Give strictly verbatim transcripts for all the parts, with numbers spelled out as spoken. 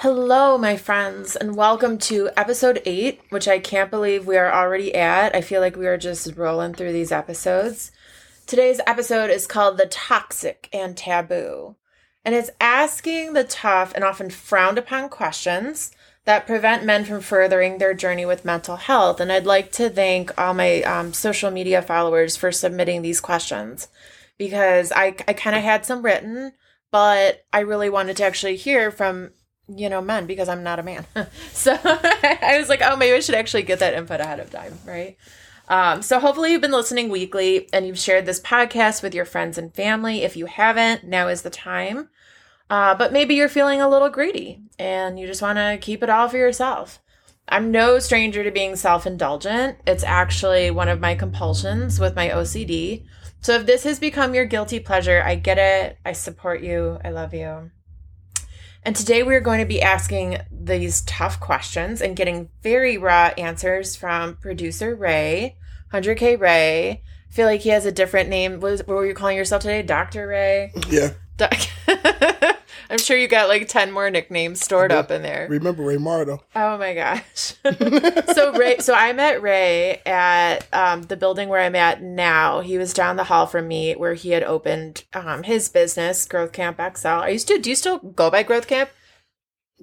Hello, my friends, and welcome to episode eight, which I can't believe we are already at. I feel like we are just rolling through these episodes. Today's episode is called The Toxic and Taboo, and it's asking the tough and often frowned upon questions that prevent men from furthering their journey with mental health. And I'd like to thank all my um, social media followers for submitting these questions, because I, I kind of had some written, but I really wanted to actually hear from you know, men, because I'm not a man. So I was like, oh, maybe I should actually get that input ahead of time, right? Um, so hopefully you've been listening weekly and you've shared this podcast with your friends and family. If you haven't, now is the time. Uh, but maybe you're feeling a little greedy and you just want to keep it all for yourself. I'm no stranger to being self-indulgent. It's actually one of my compulsions with my O C D. So if this has become your guilty pleasure, I get it. I support you. I love you. And today we're going to be asking these tough questions and getting very raw answers from producer Ray, one hundred K Ray. I feel like he has a different name. What, was, what were you calling yourself today? Doctor Ray? Yeah. Doc- I'm sure you got like ten more nicknames stored up in there. Remember Ray Mardo. Oh my gosh. So Ray, so I met Ray at um, the building where I'm at now. He was down the hall from me where he had opened um, his business, Growth Camp X L. I used to, do you still go by Growth Camp?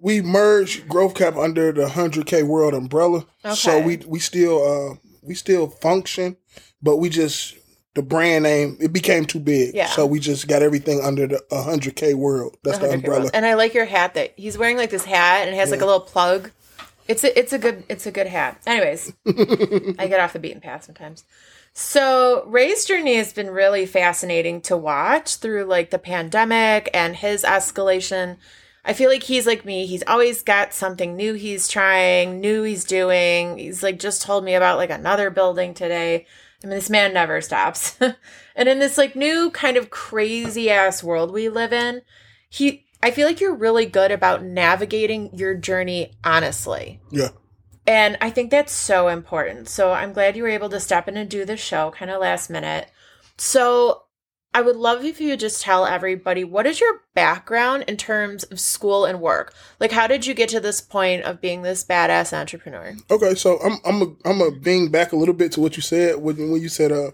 We merged Growth Camp under the one hundred K World umbrella. Okay. So we, we still, uh, we still function, but we just... The brand name, it became too big. Yeah. So we just got everything under the one hundred K World. That's the umbrella. World. And I like your hat that he's wearing, like this hat, and it has yeah. like a little plug. It's a, it's a good it's a good hat. Anyways, I get off the beaten path sometimes. So Ray's journey has been really fascinating to watch through like the pandemic and his escalation. I feel like he's like me. He's always got something new he's trying, new he's doing. He's like just told me about like another building today. I mean, this man never stops. And in this like new kind of crazy ass world we live in, he, I feel like you're really good about navigating your journey honestly. Yeah. And I think that's so important. So I'm glad you were able to step in and do this show kind of last minute. So I would love if you just tell everybody, what is your background in terms of school and work? Like, how did you get to this point of being this badass entrepreneur? Okay, so I'm I'm a, I'm a bing back a little bit to what you said when, when you said uh,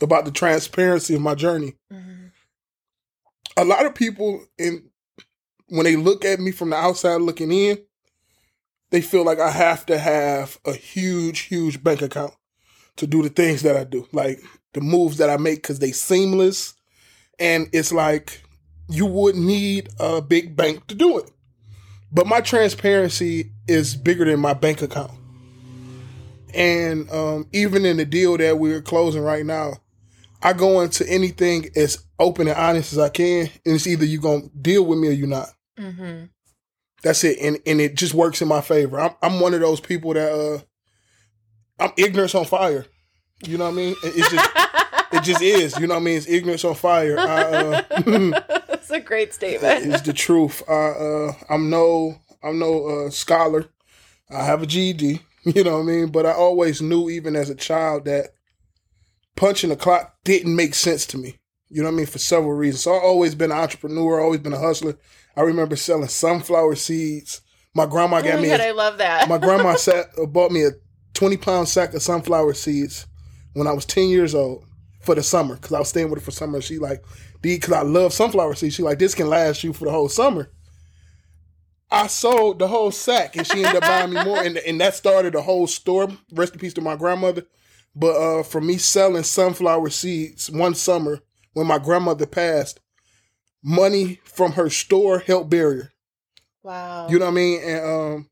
about the transparency of my journey. Mm-hmm. A lot of people, in when they look at me from the outside looking in, they feel like I have to have a huge, huge bank account to do the things that I do. Like, the moves that I make, because they seamless, and it's like you would need a big bank to do it. But my transparency is bigger than my bank account. And um, even in the deal that we're closing right now, I go into anything as open and honest as I can, and it's either you're going to deal with me or you're not. Mm-hmm. That's it, and and it just works in my favor. I'm, I'm one of those people that uh, I'm ignorance on fire. You know what I mean? It's just, it just is. You know what I mean? It's ignorance on fire. I, uh, That's a great statement. It's the truth. I, uh, I'm no, I'm no uh, scholar. I have a G E D. You know what I mean? But I always knew, even as a child, that punching the clock didn't make sense to me. You know what I mean? For several reasons. So I've always been an entrepreneur. Always been a hustler. I remember selling sunflower seeds. My grandma got oh my me. God, a, I love that. My grandma sat, bought me a twenty pound sack of sunflower seeds when I was ten years old for the summer, because I was staying with her for summer. She like, D, because I love sunflower seeds. She like, this can last you for the whole summer. I sold the whole sack, and she ended up buying me more. And, and that started the whole store. Rest in peace to my grandmother. But uh, for me selling sunflower seeds one summer when my grandmother passed, money from her store helped bury her. Wow. You know what I mean? And um,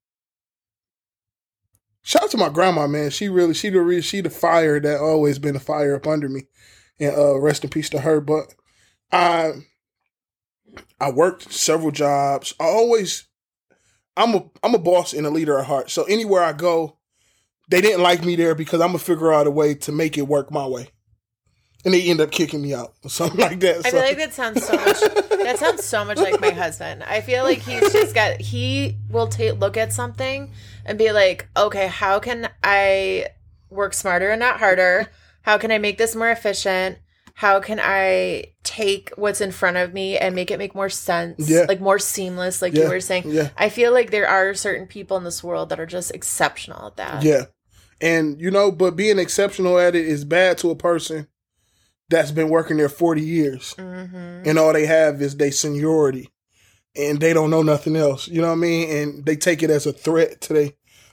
shout out to my grandma, man. She really, she the she the fire that always been a fire up under me, and uh, rest in peace to her. But I, I worked several jobs. I always, I'm a I'm a boss and a leader at heart. So anywhere I go, they didn't like me there because I'm gonna figure out a way to make it work my way, and they end up kicking me out or something like that. I so. feel like that sounds so much. That sounds so much like my husband. I feel like he's just got. He will take look at something and be like, okay, how can I work smarter and not harder? How can I make this more efficient? how can I take what's in front of me and make it make more sense, yeah. like more seamless, like yeah. you were saying. Yeah. I feel like there are certain people in this world that are just exceptional at that. Yeah. And, you know, but being exceptional at it is bad to a person that's been working there forty years mm-hmm. and all they have is their seniority and they don't know nothing else. You know what I mean? And they take it as a threat to their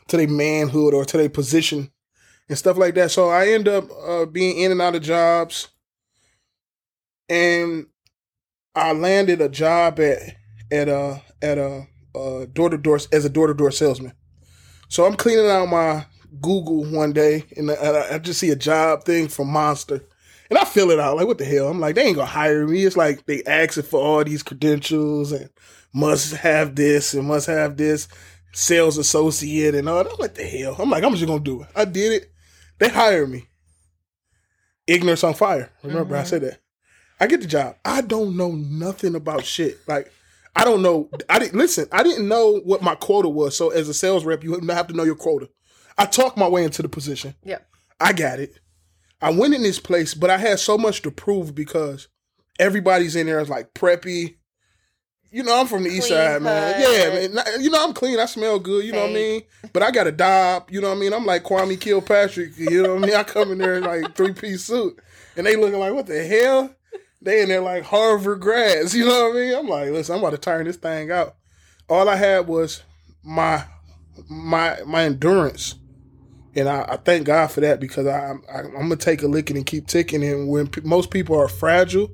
to their manhood or to their position and stuff like that. So I end up uh, being in and out of jobs. And I landed a job at at a at a, a door-to-door as a door-to-door salesman. So I'm cleaning out my Google one day, and I, I just see a job thing from Monster, and I fill it out like, what the hell? I'm like, they ain't gonna hire me. It's like they asking for all these credentials and must have this and must have this sales associate and all that. What the hell? I'm like, I'm just gonna do it. I did it. They hired me. Ignorance on fire. Remember, mm-hmm. I said that. I get the job. I don't know nothing about shit. Like, I don't know. I didn't listen. I didn't know what my quota was. So as a sales rep, you have to know your quota. I talked my way into the position. Yeah, I got it. I went in this place, but I had so much to prove because everybody's in there is like preppy. You know, I'm from the clean east side, man. Yeah, man. You know, I'm clean. I smell good. You know what I mean? But I got a dob. You know what I mean? I'm like Kwame Kilpatrick. You know what I mean? I come in there in like three-piece suit, and they looking like, what the hell? They in there like Harvard grads, you know what I mean? I'm like, listen, I'm about to turn this thing out. All I had was my my my endurance, and I, I thank God for that because I, I I'm gonna take a licking and keep ticking. And when pe- most people are fragile,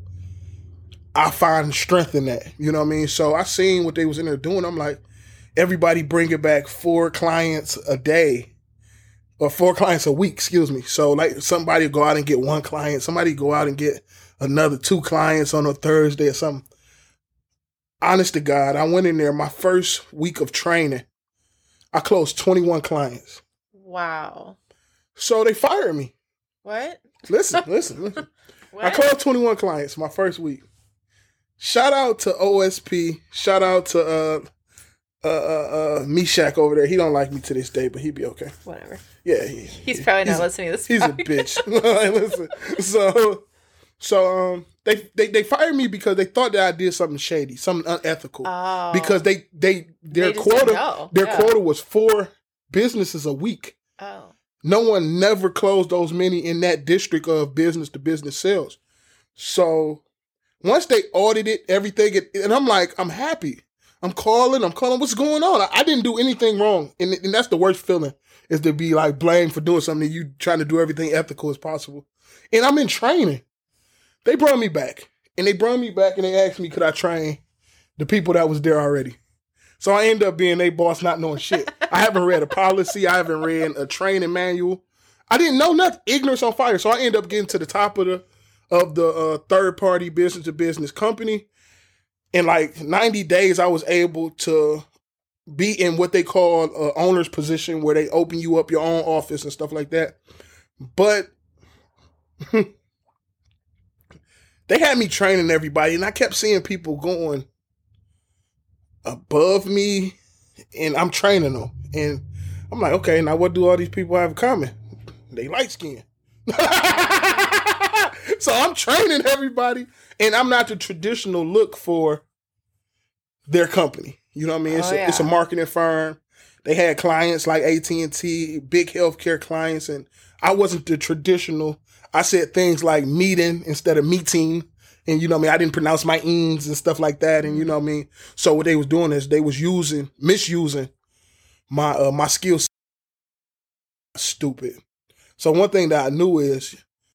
I find strength in that. You know what I mean? So I seen what they was in there doing. I'm like, everybody bringing back four clients a day. Or four clients a week, excuse me. So like somebody go out and get one client, somebody go out and get another two clients on a Thursday or something. Honest to God, I went in there my first week of training. I closed twenty-one clients. Wow. So they fired me. What? Listen, listen, listen. I closed twenty-one clients my first week. Shout out to O S P. Shout out to uh Uh, uh, uh, Meshack over there. He don't like me to this day, but he be okay. Whatever. Yeah. He, he's probably not he's, listening to this. He's probably. A bitch. Like, listen. So, so, um, they, they, they fired me because they thought that I did something shady, something unethical. Oh. Because they, they, their they quota, their yeah. quota was four businesses a week. Oh. No one never closed those many in that district of business to business sales. So once they audited everything, and I'm like, I'm happy. I'm calling, I'm calling, what's going on? I, I didn't do anything wrong. And, and that's the worst feeling, is to be like blamed for doing something that you trying to do everything ethical as possible. And I'm in training. They brought me back. And they brought me back and they asked me, could I train the people that was there already? So I end up being their boss, not knowing shit. I haven't read a policy. I haven't read a training manual. I didn't know nothing. Ignorance on fire. So I end up getting to the top of the, of the uh, third-party business-to-business company. In like ninety days, I was able to be in what they call an owner's position where they open you up your own office and stuff like that. But they had me training everybody, and I kept seeing people going above me, and I'm training them. And I'm like, okay, now what do all these people have in common? They light skin. So I'm training everybody, and I'm not the traditional look for their company. You know what I mean? It's, oh, yeah. a, it's a marketing firm. They had clients like A T and T, big healthcare clients, and I wasn't the traditional. I said things like meeting instead of meeting, and you know what I mean? I didn't pronounce my eans and stuff like that, and you know what I mean? So what they was doing is they was using, misusing my, uh, my skill set. Stupid. So one thing that I knew is